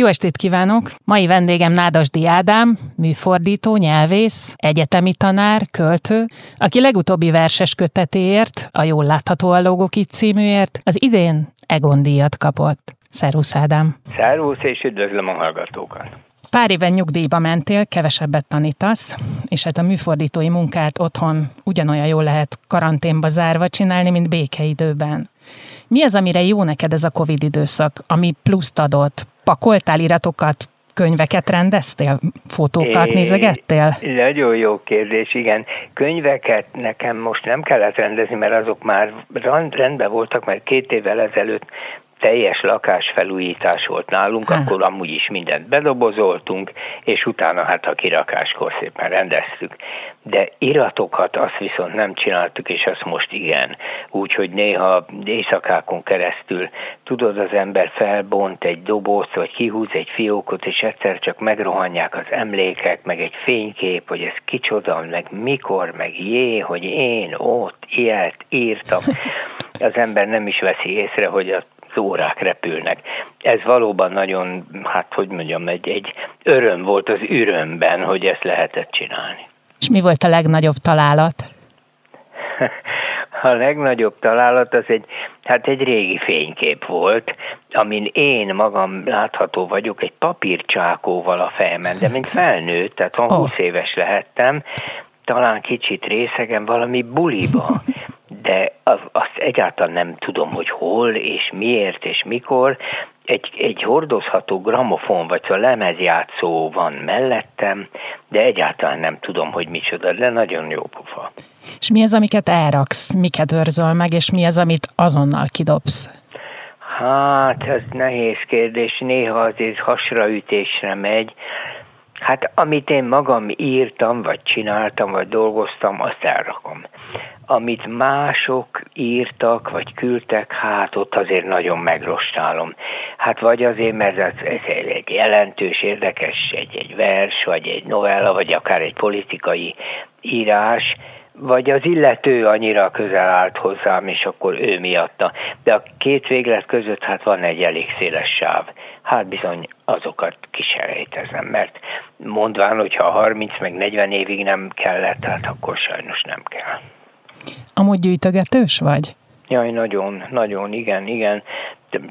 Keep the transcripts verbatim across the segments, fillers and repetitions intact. Jó estét kívánok! Mai vendégem Nádasdy Ádám, műfordító, nyelvész, egyetemi tanár, költő, aki legutóbbi verses kötetéért, a Jól Látható a Lógóki címűért az idén Egon díjat kapott. Szervusz, Ádám! Szervusz, és üdvözlöm a hallgatókat! Pár éven nyugdíjba mentél, kevesebbet tanítasz, és hát a műfordítói munkát otthon ugyanolyan jól lehet karanténba zárva csinálni, mint békeidőben. Mi az, amire jó neked ez a Covid időszak, ami pluszt adott? Pakoltál iratokat, könyveket rendeztél, fotókat é, nézegettél? Nagyon jó kérdés, igen. Könyveket nekem most nem kellett rendezni, mert azok már rendben voltak, mert két évvel ezelőtt teljes lakásfelújítás volt nálunk, ha. Akkor amúgy is mindent bedobozoltunk, és utána hát a kirakáskor szépen rendeztük. De iratokat azt viszont nem csináltuk, és azt most igen. Úgyhogy néha éjszakákon keresztül, tudod, az ember felbont egy dobozt, vagy kihúz egy fiókot, és egyszer csak megrohanják az emlékek, meg egy fénykép, hogy ez kicsoda, meg mikor, meg jé, hogy én ott ilyet írtam. Az ember nem is veszi észre, hogy a órák repülnek. Ez valóban nagyon, hát hogy mondjam, egy, egy öröm volt az ürömben, hogy ezt lehetett csinálni. És mi volt a legnagyobb találat? A legnagyobb találat az egy, hát egy régi fénykép volt, amin én magam látható vagyok egy papírcsákóval a fejemen, de mint felnőtt, tehát van húsz oh. éves lehettem, talán kicsit részegen valami buliba, de azt egyáltalán nem tudom, hogy hol és miért és mikor. Egy, egy hordozható gramofon vagy a lemezjátszó van mellettem, de egyáltalán nem tudom, hogy micsoda, de nagyon jó pofa. És mi az, amiket elraksz, miket őrzöl meg, és mi az, amit azonnal kidobsz? Hát, ez nehéz kérdés, néha azért hasraütésre megy. Hát, amit én magam írtam, vagy csináltam, vagy dolgoztam, azt elrakom. Amit mások írtak, vagy küldtek, hát ott azért nagyon megrostálom. Hát vagy azért, mert ez, ez egy jelentős, érdekes, egy, egy vers, vagy egy novella, vagy akár egy politikai írás, vagy az illető annyira közel állt hozzám, és akkor ő miatta. De a két véglet között hát van egy elég széles sáv. Hát bizony azokat kiselejtezem, mert mondván, hogyha harminc meg negyven évig nem kellett, hát akkor sajnos nem kell. Amúgy gyűjtögetős vagy? Jaj, nagyon, nagyon, igen, igen.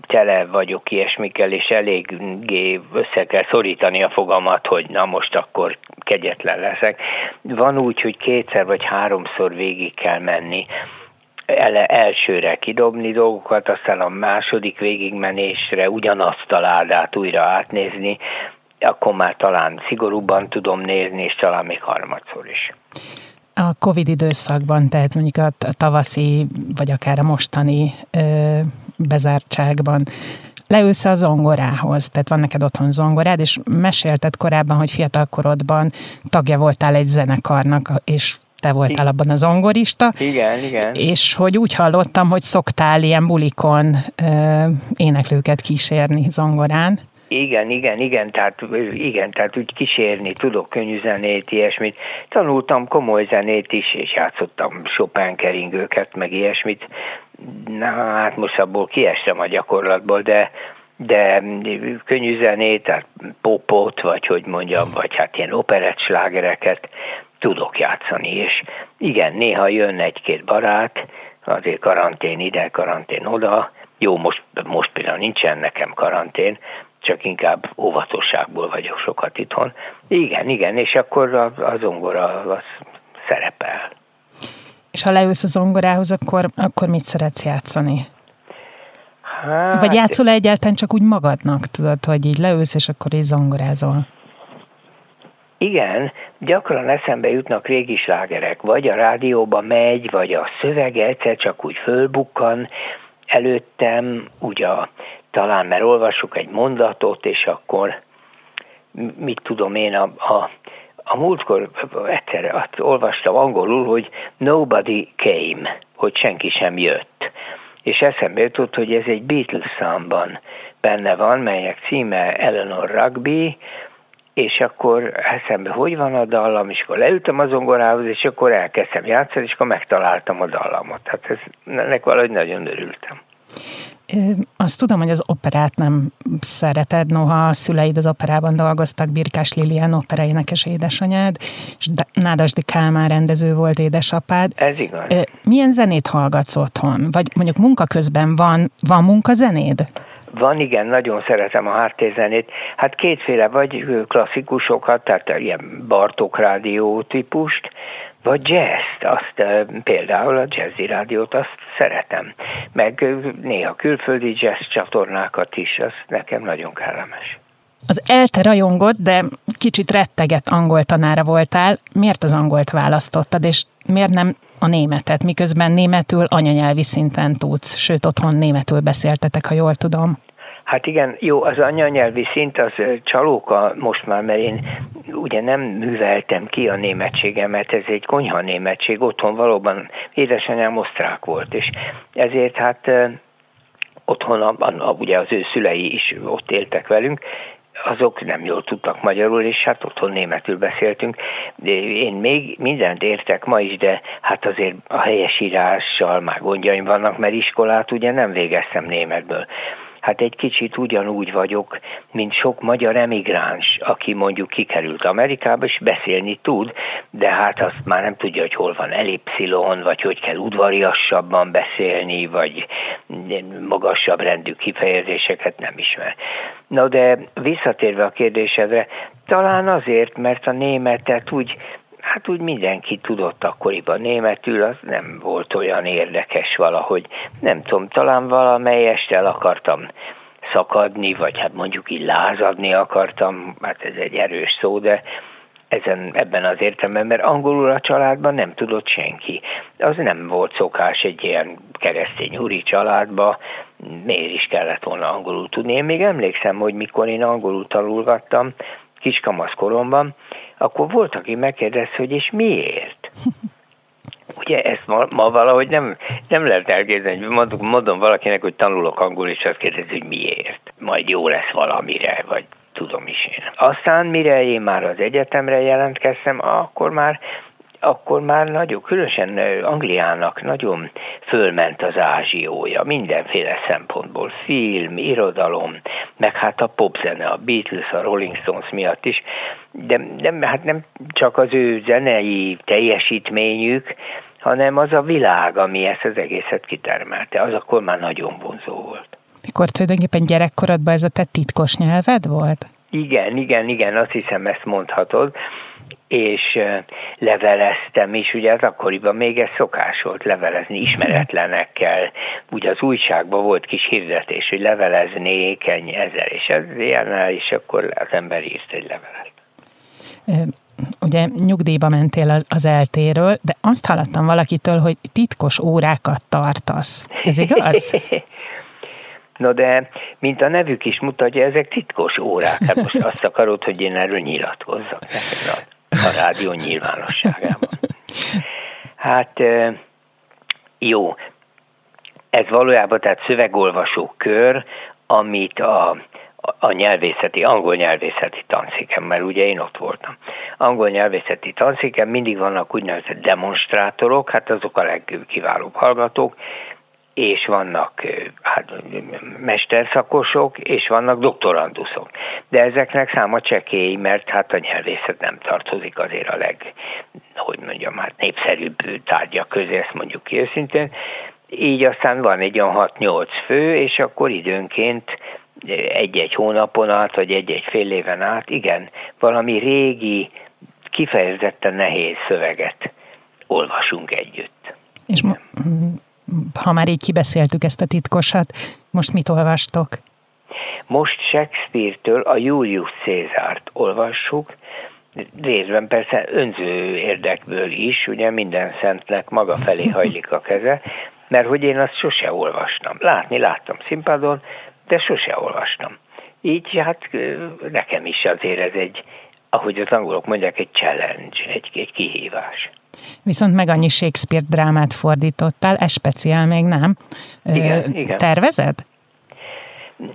Tele vagyok ilyesmikkel, és eléggé össze kell szorítani a fogamat, hogy na most akkor kegyetlen leszek. Van úgy, hogy kétszer vagy háromszor végig kell menni. Ele, elsőre kidobni dolgokat, aztán a második végigmenésre ugyanazt a ládát újra átnézni, akkor már talán szigorúbban tudom nézni, és talán még harmadszor is. A Covid időszakban, tehát mondjuk a tavaszi, vagy akár a mostani ö, bezártságban leülsz a zongorához, tehát van neked otthon zongorád, és mesélted korábban, hogy fiatalkorodban tagja voltál egy zenekarnak, és te voltál abban a zongorista. Igen, igen. És hogy úgy hallottam, hogy szoktál ilyen bulikon ö, éneklőket kísérni zongorán. Igen, igen, igen, tehát, igen, tehát úgy kísérni tudok, könnyű zenét, ilyesmit. Tanultam komoly zenét is, és játszottam Chopin keringőket, meg ilyesmit. Na, hát most abból kiestem a gyakorlatból, de, de könnyű zenét, tehát popot, vagy hogy mondjam, vagy hát ilyen operett slágereket tudok játszani. És igen, néha jön egy-két barát, azért karantén ide, karantén oda. Jó, most, most például nincsen nekem karantén, csak inkább óvatosságból vagyok sokat itthon. Igen, igen, és akkor a, a zongora az szerepel. És ha leülsz a zongorához, akkor, akkor mit szeretsz játszani? Hát, vagy játszol-e egyáltalán csak úgy magadnak, tudod, hogy így leülsz, és akkor így zongorázol? Igen, gyakran eszembe jutnak régi slágerek, vagy a rádióba megy, vagy a szövege egyszer csak úgy fölbukkan előttem, ugye a talán, mert olvasok egy mondatot, és akkor mit tudom én, a, a, a múltkor egyszer azt olvastam angolul, hogy nobody came, hogy senki sem jött. És eszembe jutott, hogy ez egy Beatles számban benne van, melynek címe Eleanor Rugby, és akkor eszembe, hogy van a dallam, és akkor leültem a zongorához, és akkor elkezdtem játszani, és akkor megtaláltam a dallamot. Hát ez, ennek valahogy nagyon örültem. Azt tudom, hogy az operát nem szereted, noha a szüleid az operában dolgoztak, Birkás Lilian operaénekes édesanyád, és Nádasdy Kálmán rendező volt édesapád. Ez igaz. Milyen zenét hallgatsz otthon? Vagy mondjuk munka közben van, van munkazenéd? Van, igen, nagyon szeretem a háttérzenét. Hát kétféle, vagy klasszikusokat, tehát ilyen Bartók rádió típust, vagy jazzt, azt például a jazzi rádiót, azt szeretem. Meg néha külföldi jazz csatornákat is, az nekem nagyon kellemes. Az ELTÉ rajongod, de kicsit rettegett angol tanára voltál. Miért az angolt választottad, és miért nem a németet, miközben németül anyanyelvi szinten tudsz, sőt otthon németül beszéltetek, ha jól tudom? Hát igen, jó, az anyanyelvi szint az csalóka most már, mert én ugye nem műveltem ki a németségemet, ez egy konyha németség, otthon valóban édesanyám osztrák volt, és ezért hát otthon a, a, ugye az ő szülei is ott éltek velünk, azok nem jól tudtak magyarul, és hát otthon németül beszéltünk. Én még mindent értek ma is, de hát azért a helyesírással már gondjaim vannak, mert iskolát ugye nem végeztem németből. Hát egy kicsit ugyanúgy vagyok, mint sok magyar emigráns, aki mondjuk kikerült Amerikába, és beszélni tud, de hát azt már nem tudja, hogy hol van elipszilon, vagy hogy kell udvariasabban beszélni, vagy magasabb rendű kifejezéseket nem ismer. Na de visszatérve a kérdésedre, talán azért, mert a németet úgy, hát úgy mindenki tudott akkoriban németül, az nem volt olyan érdekes valahogy. Nem tudom, talán valamelyest el akartam szakadni, vagy hát mondjuk így lázadni akartam, hát ez egy erős szó, de ezen, ebben az értelemben, mert angolul a családban nem tudott senki. Az nem volt szokás egy ilyen keresztény úri családba, miért is kellett volna angolul tudni. Én még emlékszem, hogy mikor én angolul tanulgattam, kiskamasz koromban, akkor volt, aki megkérdezte, hogy és miért? Ugye ezt ma, ma valahogy nem, nem lehet elképzelni, mondom, mondom valakinek, hogy tanulok angolul, és azt kérdezi, hogy miért? Majd jó lesz valamire, vagy tudom is én. Aztán mire én már az egyetemre jelentkeztem, akkor már, akkor már nagyon, különösen Angliának nagyon fölment az ázsiója, mindenféle szempontból, film, irodalom, meg hát a popzene, a Beatles, a Rolling Stones miatt is, de, de hát nem csak az ő zenei teljesítményük, hanem az a világ, ami ezt az egészet kitermelte, az akkor már nagyon vonzó volt. Mikor tulajdonképpen gyerekkorodban ez a te titkos nyelved volt? Igen, igen, igen, azt hiszem ezt mondhatod. És leveleztem is, ugye az akkoriban még ez szokás volt levelezni ismeretlenekkel. Ugye az újságban volt kis hirdetés, hogy leveleznék ennyi ezzel, és ez ilyennel, és akkor az ember írt egy levelet. Ugye nyugdíjba mentél az ELTÉről, de azt hallottam valakitől, hogy titkos órákat tartasz. Ez igaz? No de, mint a nevük is mutatja, ezek titkos órák. Hát most azt akarod, hogy én erről nyilatkozzak neked a, a rádió nyilvánosságában. Hát jó, ez valójában tehát szövegolvasó kör, amit a, a nyelvészeti, angol nyelvészeti tanszéken, mert ugye én ott voltam. Angol nyelvészeti tanszéken mindig vannak úgynevezett demonstrátorok, hát azok a legkiválóbb hallgatók, és vannak hát, mesterszakosok, és vannak doktoranduszok. De ezeknek száma csekély, mert hát a nyelvészet nem tartozik azért a leg, hogy mondjam, hát népszerűbb tárgyak közé, ezt mondjuk ki őszintén. Így aztán van egy olyan hat-nyolc fő, és akkor időnként egy-egy hónapon át, vagy egy-egy fél éven át, igen, valami régi, kifejezetten nehéz szöveget olvasunk együtt. És ma... Ha már így kibeszéltük ezt a titkosat, most mit olvastok? Most Shakespeare-től a Julius Caesart olvassuk, részben persze önző érdekből is, ugye minden szentnek maga felé hajlik a keze, mert hogy én azt sose olvastam. Látni láttam színpadon, de sose olvastam. Így hát nekem is azért ez egy, ahogy az angolok mondják, egy challenge, egy, egy kihívás. Viszont meg annyi Shakespeare drámát fordítottál, ez speciál még nem. Igen, Ö, igen. Tervezed?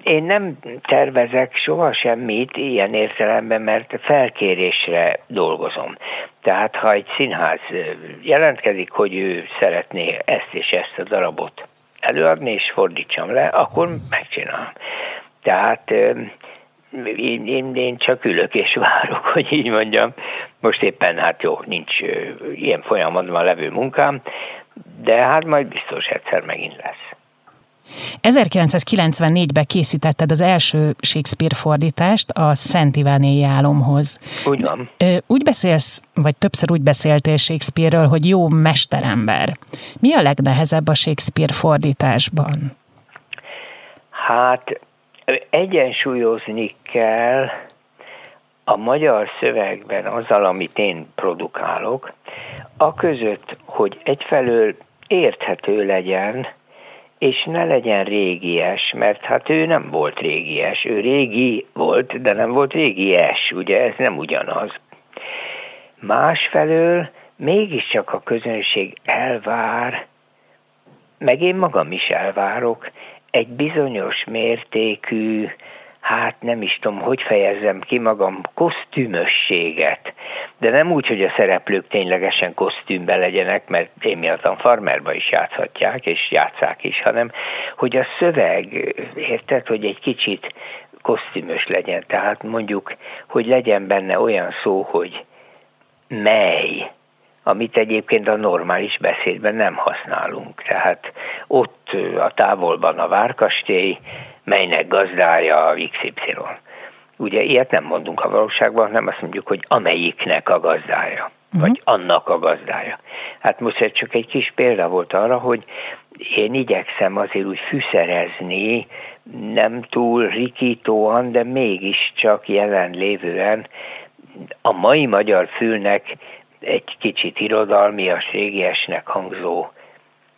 Én nem tervezek soha semmit ilyen értelemben, mert felkérésre dolgozom. Tehát ha egy színház jelentkezik, hogy ő szeretné ezt és ezt a darabot előadni és fordítsam le, akkor megcsinálom. Tehát én, én, én csak ülök és várok, hogy így mondjam. Most éppen hát jó, nincs ilyen folyamatban levő munkám, de hát majd biztos egyszer megint lesz. ezerkilencszázkilencvennégyben készítetted az első Shakespeare fordítást a Szent Ivánélyi álomhoz. Úgy van. Úgy beszélsz, vagy többször úgy beszéltél Shakespeare-ről, hogy jó mesterember. Mi a legnehezebb a Shakespeare fordításban? Hát egyensúlyozni kell a magyar szövegben azzal, amit én produkálok, a között, hogy egyfelől érthető legyen, és ne legyen régies, mert hát ő nem volt régies, ő régi volt, de nem volt régies, ugye ez nem ugyanaz. Másfelől mégiscsak a közönség elvár, meg én magam is elvárok, egy bizonyos mértékű, hát nem is tudom, hogy fejezzem ki magam, kosztümösséget. De nem úgy, hogy a szereplők ténylegesen kosztümben legyenek, mert émiattan farmerba is játszhatják, és játsszák is, hanem hogy a szöveg, érted, hogy egy kicsit kosztümös legyen. Tehát mondjuk, hogy legyen benne olyan szó, hogy mely, amit egyébként a normális beszédben nem használunk. Tehát ott a távolban a várkastély, melynek gazdája a iksz ipszilon. Ugye ilyet nem mondunk a valóságban, hanem azt mondjuk, hogy amelyiknek a gazdája, uh-huh. vagy annak a gazdája. Hát most ez csak egy kis példa volt arra, hogy én igyekszem azért úgy fűszerezni, nem túl rikítóan, de mégiscsak jelenlévően a mai magyar fülnek egy kicsit irodalmias, régiesnek hangzó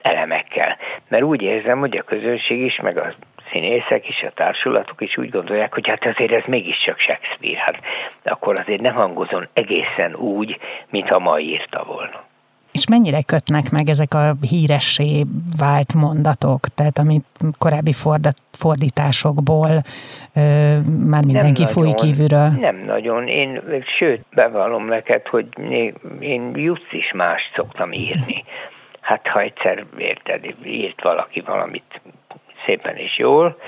elemekkel. Mert úgy érzem, hogy a közönség is, meg az színészek is, a társulatok is úgy gondolják, hogy hát azért ez mégiscsak Shakespeare, hát akkor azért nem hangozon egészen úgy, mintha ma írta volna. És mennyire kötnek meg ezek a híressé vált mondatok, tehát amit korábbi fordításokból ö, már mindenki nem fúj nagyon, kívülről? Nem nagyon, én sőt bevallom neked, hogy én Jussz is mást szoktam írni. Hát ha egyszer érted, írt valaki valamit szépen és jól.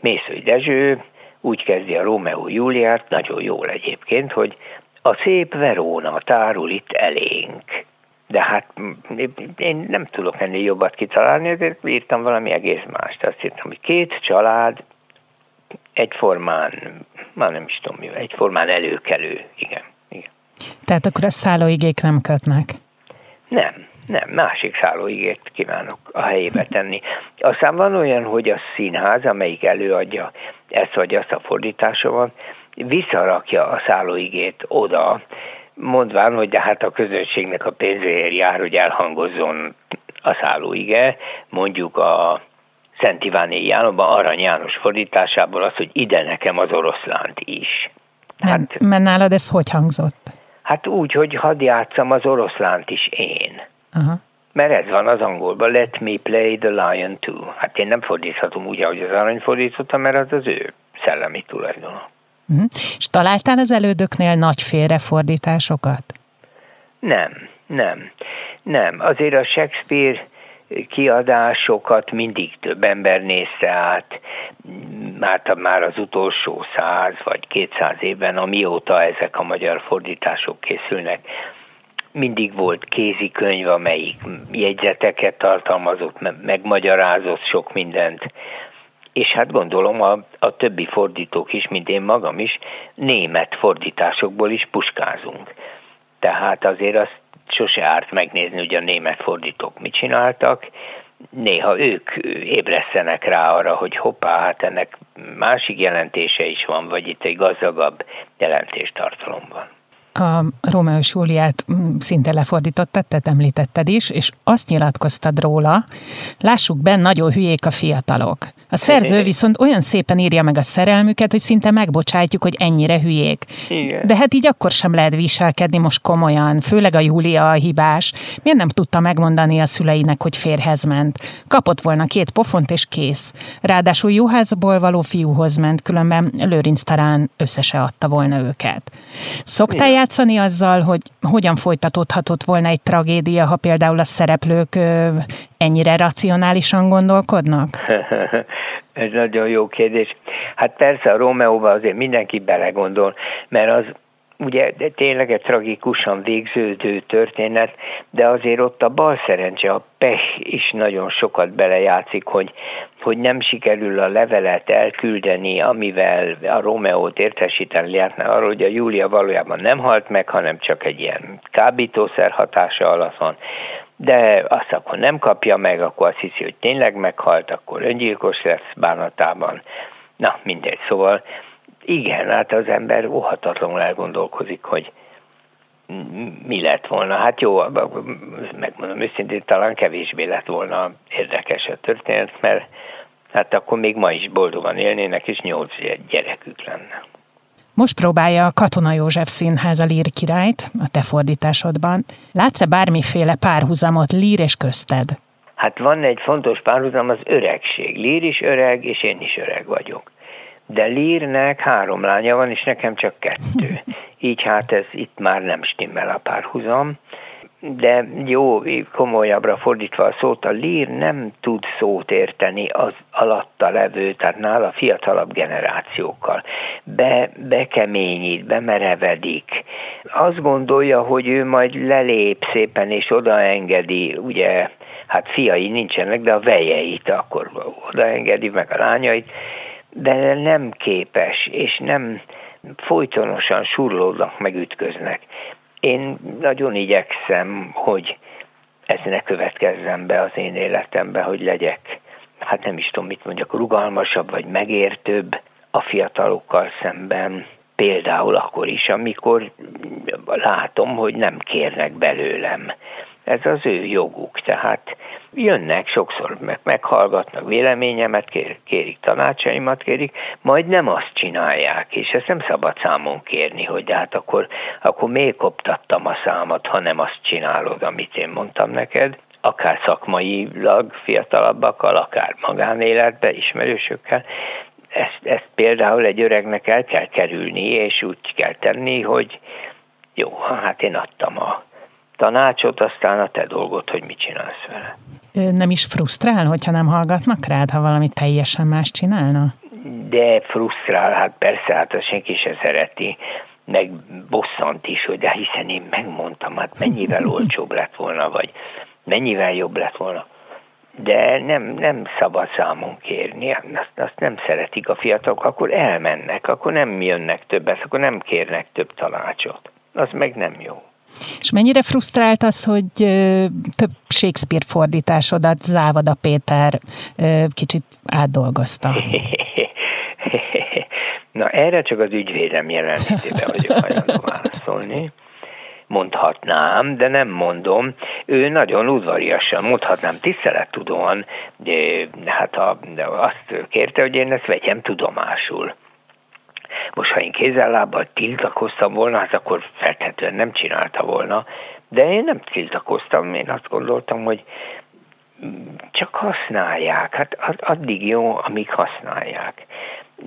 Mészöly Dezső úgy kezdi a Rómeó Júliát, nagyon jól egyébként, hogy a szép Veróna tárul itt elénk. De hát én nem tudok ennél jobbat kitalálni, ezért írtam valami egész mást. Azt írtam, hogy két család egyformán, már nem is tudom mi, egyformán előkelő. Igen, igen. Tehát akkor a szállóigék nem kötnek? Nem. Nem, másik szállóigét kívánok a helyébe tenni. Aztán van olyan, hogy a színház, amelyik előadja ezt vagy azt a fordításomat, visszarakja a szállóigét oda, mondván, hogy de hát a közönségnek a pénzéért jár, hogy elhangozzon a szállóige, mondjuk a Szent Ivánélyi álomban Arany János fordításából az, hogy ide nekem az oroszlánt is. Hát, mert nálad ez hogy hangzott? Hát úgy, hogy hadd játsszam az oroszlánt is én. Uh-huh. Mert ez van az angolban, let me play the lion too. Hát én nem fordíthatom úgy, ahogy az arany fordította, mert az az ő szellemi tulajdona. Uh-huh. És találtál az elődöknél nagy félrefordításokat? Nem, nem, nem. Azért a Shakespeare kiadásokat mindig több ember nézte át, már az utolsó száz vagy kétszáz évben, amióta ezek a magyar fordítások készülnek, mindig volt kézikönyv, amelyik jegyzeteket tartalmazott, megmagyarázott sok mindent. És hát gondolom a, a többi fordítók is, mint én magam is, német fordításokból is puskázunk. Tehát azért azt sose árt megnézni, hogy a német fordítók mit csináltak. Néha ők ébresztenek rá arra, hogy hoppá, hát ennek másik jelentése is van, vagy itt egy gazdagabb jelentéstartalom van. A Rómeó és Júliát szinte lefordítottad, te említetted is, és azt nyilatkoztad róla, lássuk be, nagyon hülyék a fiatalok. A szerző viszont olyan szépen írja meg a szerelmüket, hogy szinte megbocsátjuk, hogy ennyire hülyék. Igen. De hát így akkor sem lehet viselkedni most komolyan, főleg a Júlia a hibás. Miért nem tudta megmondani a szüleinek, hogy férhez ment? Kapott volna két pofont és kész. Ráadásul juhászból való fiúhoz ment, különben Lőrinc talán össze se adta volna őket. Szoktál Igen. játszani azzal, hogy hogyan folytatódhatott volna egy tragédia, ha például a szereplők ennyire racionálisan gondolkodnak? Ez nagyon jó kérdés. Hát persze a Rómeóban azért mindenki belegondol, mert az ugye tényleg egy tragikusan végződő történet, de azért ott a bal szerencse, a pech is nagyon sokat belejátszik, hogy, hogy nem sikerül a levelet elküldeni, amivel a Rómeót értesíteni lehetne arról, hogy a Júlia valójában nem halt meg, hanem csak egy ilyen kábítószer hatása alatt van. De azt akkor nem kapja meg, akkor azt hiszi, hogy tényleg meghalt, akkor öngyilkos lesz bánatában. Na, mindegy, szóval igen, hát az ember óhatatlanul elgondolkozik, hogy mi lett volna. Hát jó, megmondom őszintén, talán kevésbé lett volna érdekes a történet, mert hát akkor még ma is boldogan élnének, és nyolc gyerekük lenne. Most próbálja a Katona József Színház a Lír királyt, a te fordításodban. Látsz-e bármiféle párhuzamot Lír és közted? Hát van egy fontos párhuzam, az öregség. Lír is öreg, és én is öreg vagyok. De Lírnek három lánya van, és nekem csak kettő. Így hát ez itt már nem stimmel a párhuzam. De jó, komolyabbra fordítva a szót, a Lír nem tud szót érteni az alatta levő, tehát nála fiatalabb generációkkal. Be, bekeményít, bemerevedik. Azt gondolja, hogy ő majd lelép szépen és odaengedi, ugye, hát fiai nincsenek, de a vejeit akkor odaengedi, meg a lányait, de nem képes, és nem folytonosan surlódnak, meg ütköznek. Én nagyon igyekszem, hogy ez ne következzen be az én életembe, hogy legyek, hát nem is tudom, mit mondjak, rugalmasabb vagy megértőbb a fiatalokkal szemben, például akkor is, amikor látom, hogy nem kérnek belőlem. Ez az ő joguk, tehát jönnek sokszor, meg meghallgatnak véleményemet, kér, kérik tanácsaimat, kérik, majd nem azt csinálják, és ezt nem szabad számon kérni, hogy hát akkor, akkor miért koptattam a számat, ha nem azt csinálod, amit én mondtam neked, akár szakmailag fiatalabbakkal, akár magánéletben, ismerősökkel. Ezt, ezt például egy öregnek el kell kerülni, és úgy kell tenni, hogy jó, hát én adtam a tanácsot, aztán a te dolgod, hogy mit csinálsz vele. Nem is frusztrál, hogyha nem hallgatnak rád, ha valami teljesen más csinálna? De frusztrál, hát persze, hát az senki se szereti, meg bosszant is, hogy de hiszen én megmondtam, hát mennyivel olcsóbb lett volna, vagy mennyivel jobb lett volna. De nem, nem szabad számon kérni, azt, azt nem szeretik a fiatalok, akkor elmennek, akkor nem jönnek többet, akkor nem kérnek több tanácsot. Az meg nem jó. És mennyire frusztrált az, hogy több Shakespeare fordításodat Závada Péter kicsit átdolgozta? Na, erre csak az ügyvédem jelenlétében vagyok hajlandó válaszolni. Mondhatnám, de nem mondom. Ő nagyon udvariasan, mondhatnám tisztelettudóan, hát a, azt kérte, hogy én ezt vegyem tudomásul. Most, ha én kézzel-lábbal tiltakoztam volna, hát akkor feltétlenül nem csinálta volna, de én nem tiltakoztam, én azt gondoltam, hogy csak használják, hát addig jó, amíg használják.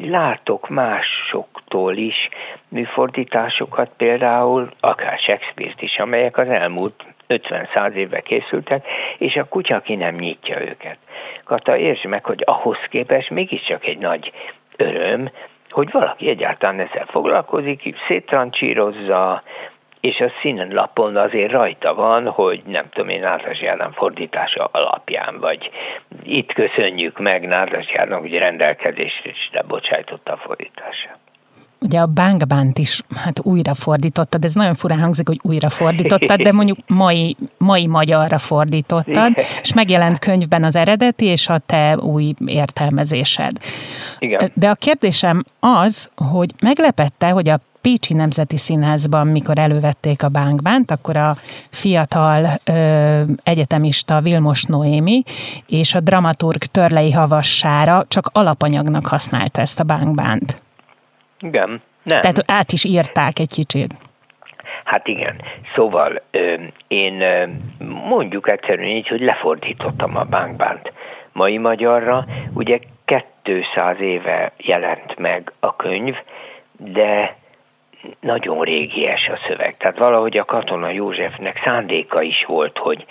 Látok másoktól is műfordításokat például, akár Shakespeare-t is, amelyek az elmúlt ötven-száz évben készültek, és a kutya ki nem nyitja őket. Kata, értsd meg, hogy ahhoz képest mégiscsak egy nagy öröm, hogy valaki egyáltalán ezzel foglalkozik, széttrancsírozza, és a színlapon azért rajta van, hogy nem tudom én, Nádasdy Ádám fordítása alapján, vagy itt köszönjük meg Nádasdy Ádámnak, hogy rendelkezésre bocsájtotta a fordítását. Ugye a Bánk Bánt is hát újra fordítottad, ez nagyon furán hangzik, hogy újra fordítottad, de mondjuk mai, mai magyarra fordítottad, és megjelent könyvben az eredeti és a te új értelmezésed. Igen. De a kérdésem az, hogy meglepette, hogy a Pécsi Nemzeti Színházban, mikor elővették a Bánk Bánt, akkor a fiatal ö, egyetemista Vilmos Noémi és a dramaturg Törlei Havassára csak alapanyagnak használta ezt a Bánk Bánt. Igen, nem. Tehát át is írták egy kicsit. Hát igen. Szóval én mondjuk egyszerűen így, hogy lefordítottam a Bánk Bánt mai magyarra. Ugye kétszáz éve jelent meg a könyv, de nagyon régies a szöveg. Tehát valahogy a Katona Józsefnek szándéka is volt, hogy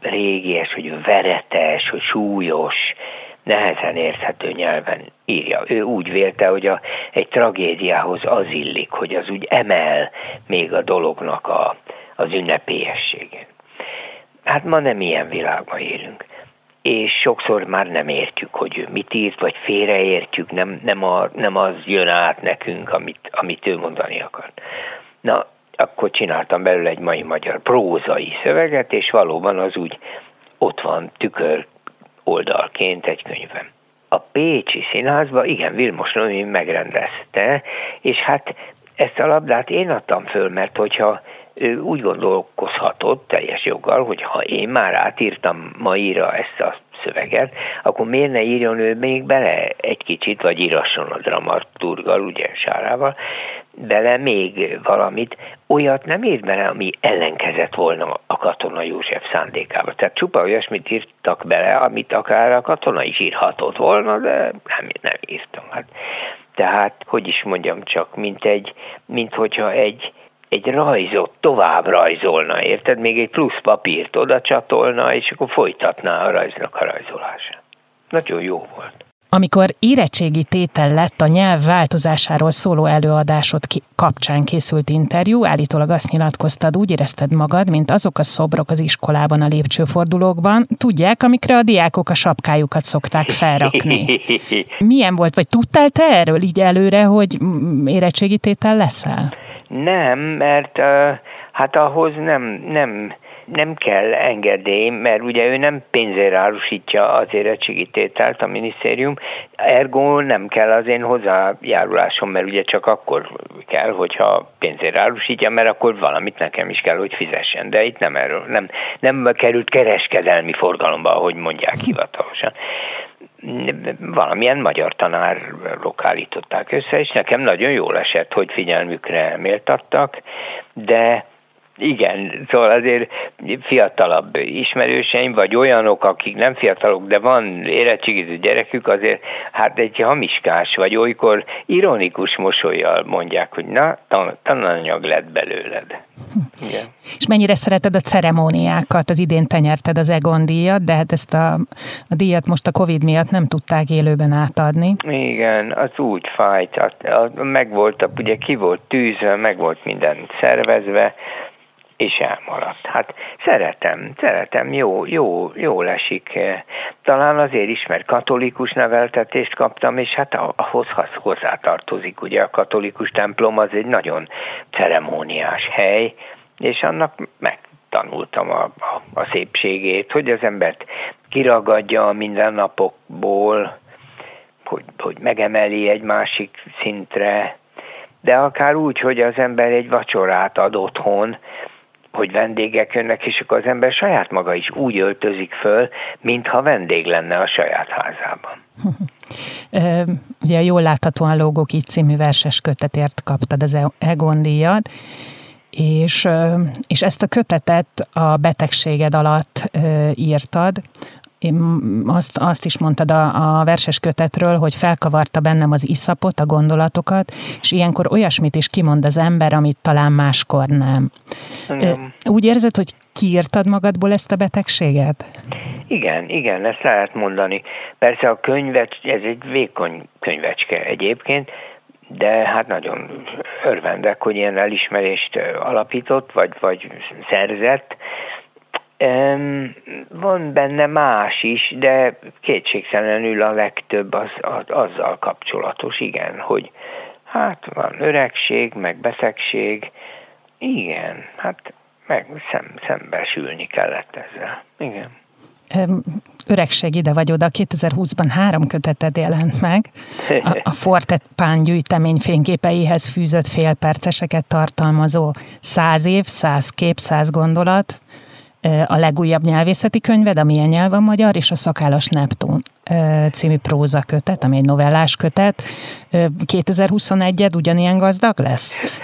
régies, hogy veretes, hogy súlyos, nehezen érthető nyelven írja. Ő úgy vélte, hogy a, egy tragédiához az illik, hogy az úgy emel még a dolognak a, az ünnepélyességén. Hát ma nem ilyen világban élünk. És sokszor már nem értjük, hogy ő mit írt, vagy félreértjük, nem, nem, a, nem az jön át nekünk, amit, amit ő mondani akart. Na, akkor csináltam belőle egy mai magyar prózai szöveget, és valóban az úgy ott van tükör oldalként egy könyvben. A Pécsi Színházban, igen, Vilmos Noémi megrendezte, és hát ezt a labdát én adtam föl, mert hogyha ő úgy gondolkozhatott teljes joggal, hogy ha én már átírtam maira ezt a szöveget, akkor miért ne írjon ő még bele egy kicsit, vagy írasson a dramaturggal, ugye Sárával, bele még valamit, olyat nem írt bele, ami ellenkezett volna a Katona József szándékába. Tehát csupa olyasmit írtak bele, amit akár a Katona is írhatott volna, de nem, nem írtam. Hát, tehát, hogy is mondjam csak, mint egy, mint hogyha egy egy rajzot tovább rajzolna, érted? Még egy plusz papírt oda csatolna, és akkor folytatná a rajznak a rajzolását. Nagyon jó volt. Amikor érettségi tétel lett a nyelv változásáról szóló előadásod kapcsán készült interjú, állítólag azt nyilatkoztad, úgy érezted magad, mint azok a szobrok az iskolában a lépcsőfordulókban, tudják, amikre a diákok a sapkájukat szokták felrakni. Milyen volt, vagy tudtál te erről így előre, hogy érettségi tétel leszel? Nem, mert uh, hát ahhoz nem, nem, nem kell engedély, mert ugye ő nem pénzért árusítja az érettségi tételt a minisztérium, ergo nem kell az én hozzájárulásom, mert ugye csak akkor kell, hogyha pénzért árusítja, mert akkor valamit nekem is kell, hogy fizessen, de itt nem erről, nem, nem került kereskedelmi forgalomba, ahogy mondják hivatalosan. Valamilyen magyar tanárok állították össze, és nekem nagyon jól esett, hogy figyelmükre méltattak, de igen, szóval azért fiatalabb ismerőseim, vagy olyanok, akik nem fiatalok, de van érettségiző gyerekük, azért hát egy hamiskás, vagy olykor ironikus mosollyal mondják, hogy na, tan- tananyag lett belőled. Igen. És mennyire szereted a ceremóniákat? Az idén te nyerted az Egon díjat, de hát ezt a, a díjat most a Covid miatt nem tudták élőben átadni. Igen, az úgy fájt. Megvolt, ugye ki volt tűzve, meg volt minden szervezve, és elmaradt. Hát szeretem, szeretem, jó, jó, jól esik. Talán azért is, mert katolikus neveltetést kaptam, és hát ahhoz hozzátartozik. Ugye a katolikus templom az egy nagyon ceremóniás hely, és annak megtanultam a, a, a szépségét, hogy az embert kiragadja a mindennapokból, hogy, hogy megemeli egy másik szintre, de akár úgy, hogy az ember egy vacsorát ad otthon, hogy vendégek jönnek, és akkor az ember saját maga is úgy öltözik föl, mintha vendég lenne a saját házában. Ugye a Jól Látható a Lógóki című verses kötetért kaptad az Egon díjat, és, és ezt a kötetet a betegséged alatt írtad. Azt, azt is mondtad a, a verses kötetről, hogy felkavarta bennem az iszapot, a gondolatokat, és ilyenkor olyasmit is kimond az ember, amit talán máskor nem. nem. Úgy érzed, hogy kiírtad magadból ezt a betegséget? Igen, igen, ezt lehet mondani. Persze a könyvet, ez egy vékony könyvecske egyébként, de hát nagyon örvendek, hogy ilyen elismerést alapított, vagy, vagy szerzett. Van benne más is, de kétségtelenül a legtöbb az, az, azzal kapcsolatos, igen, hogy Hát van öregség, meg beszegség. Igen, hát meg szem, szembesülni kellett ezzel. Igen. Öregség ide vagy oda, kétezer-húszban három köteted jelent meg. A, a Fortepán gyűjtemény fényképeihez fűzött félperceseket tartalmazó Száz év, száz kép, száz gondolat, a legújabb nyelvészeti könyved, ami a nyelven magyar, és a Szakállas Neptun című próza kötet, ami egy novellás kötet. kétezer-huszonegyed ugyanilyen gazdag lesz?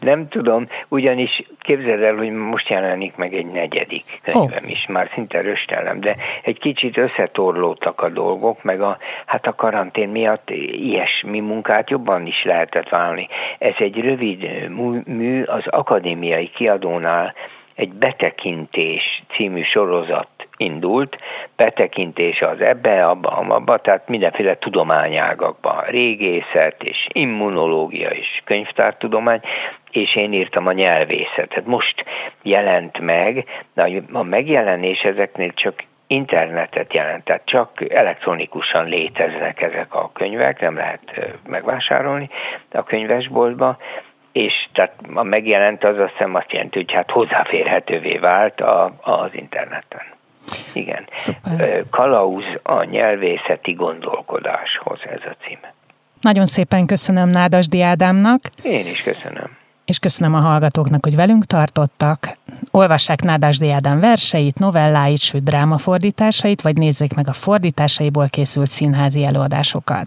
Nem tudom, ugyanis képzeld el, hogy most jelenik meg egy negyedik könyvem oh. is, már szinte röstellem, de egy kicsit összetorlódtak a dolgok, meg a, hát a karantén miatt ilyesmi munkát jobban is lehetett válni. Ez egy rövid mű az akadémiai kiadónál, egy Betekintés című sorozat indult, betekintése az ebbe, abba, abba, tehát mindenféle tudományágakban, régészet és immunológia és könyvtártudomány, és én írtam a nyelvészetet. Most jelent meg, de a megjelenés ezeknél csak internetet jelent, tehát csak elektronikusan léteznek ezek a könyvek, nem lehet megvásárolni a könyvesboltba, és tehát a megjelent az azt hiszem azt jelenti, hogy hát hozzáférhetővé vált a, az interneten. Igen. Szuper. Kalauz a nyelvészeti gondolkodáshoz ez a címe. Nagyon szépen köszönöm Nádasdy Ádámnak. Én is köszönöm. És köszönöm a hallgatóknak, hogy velünk tartottak. Olvassák Nádasdy Ádám verseit, novelláit, sőt drámafordításait, vagy nézzék meg a fordításaiból készült színházi előadásokat.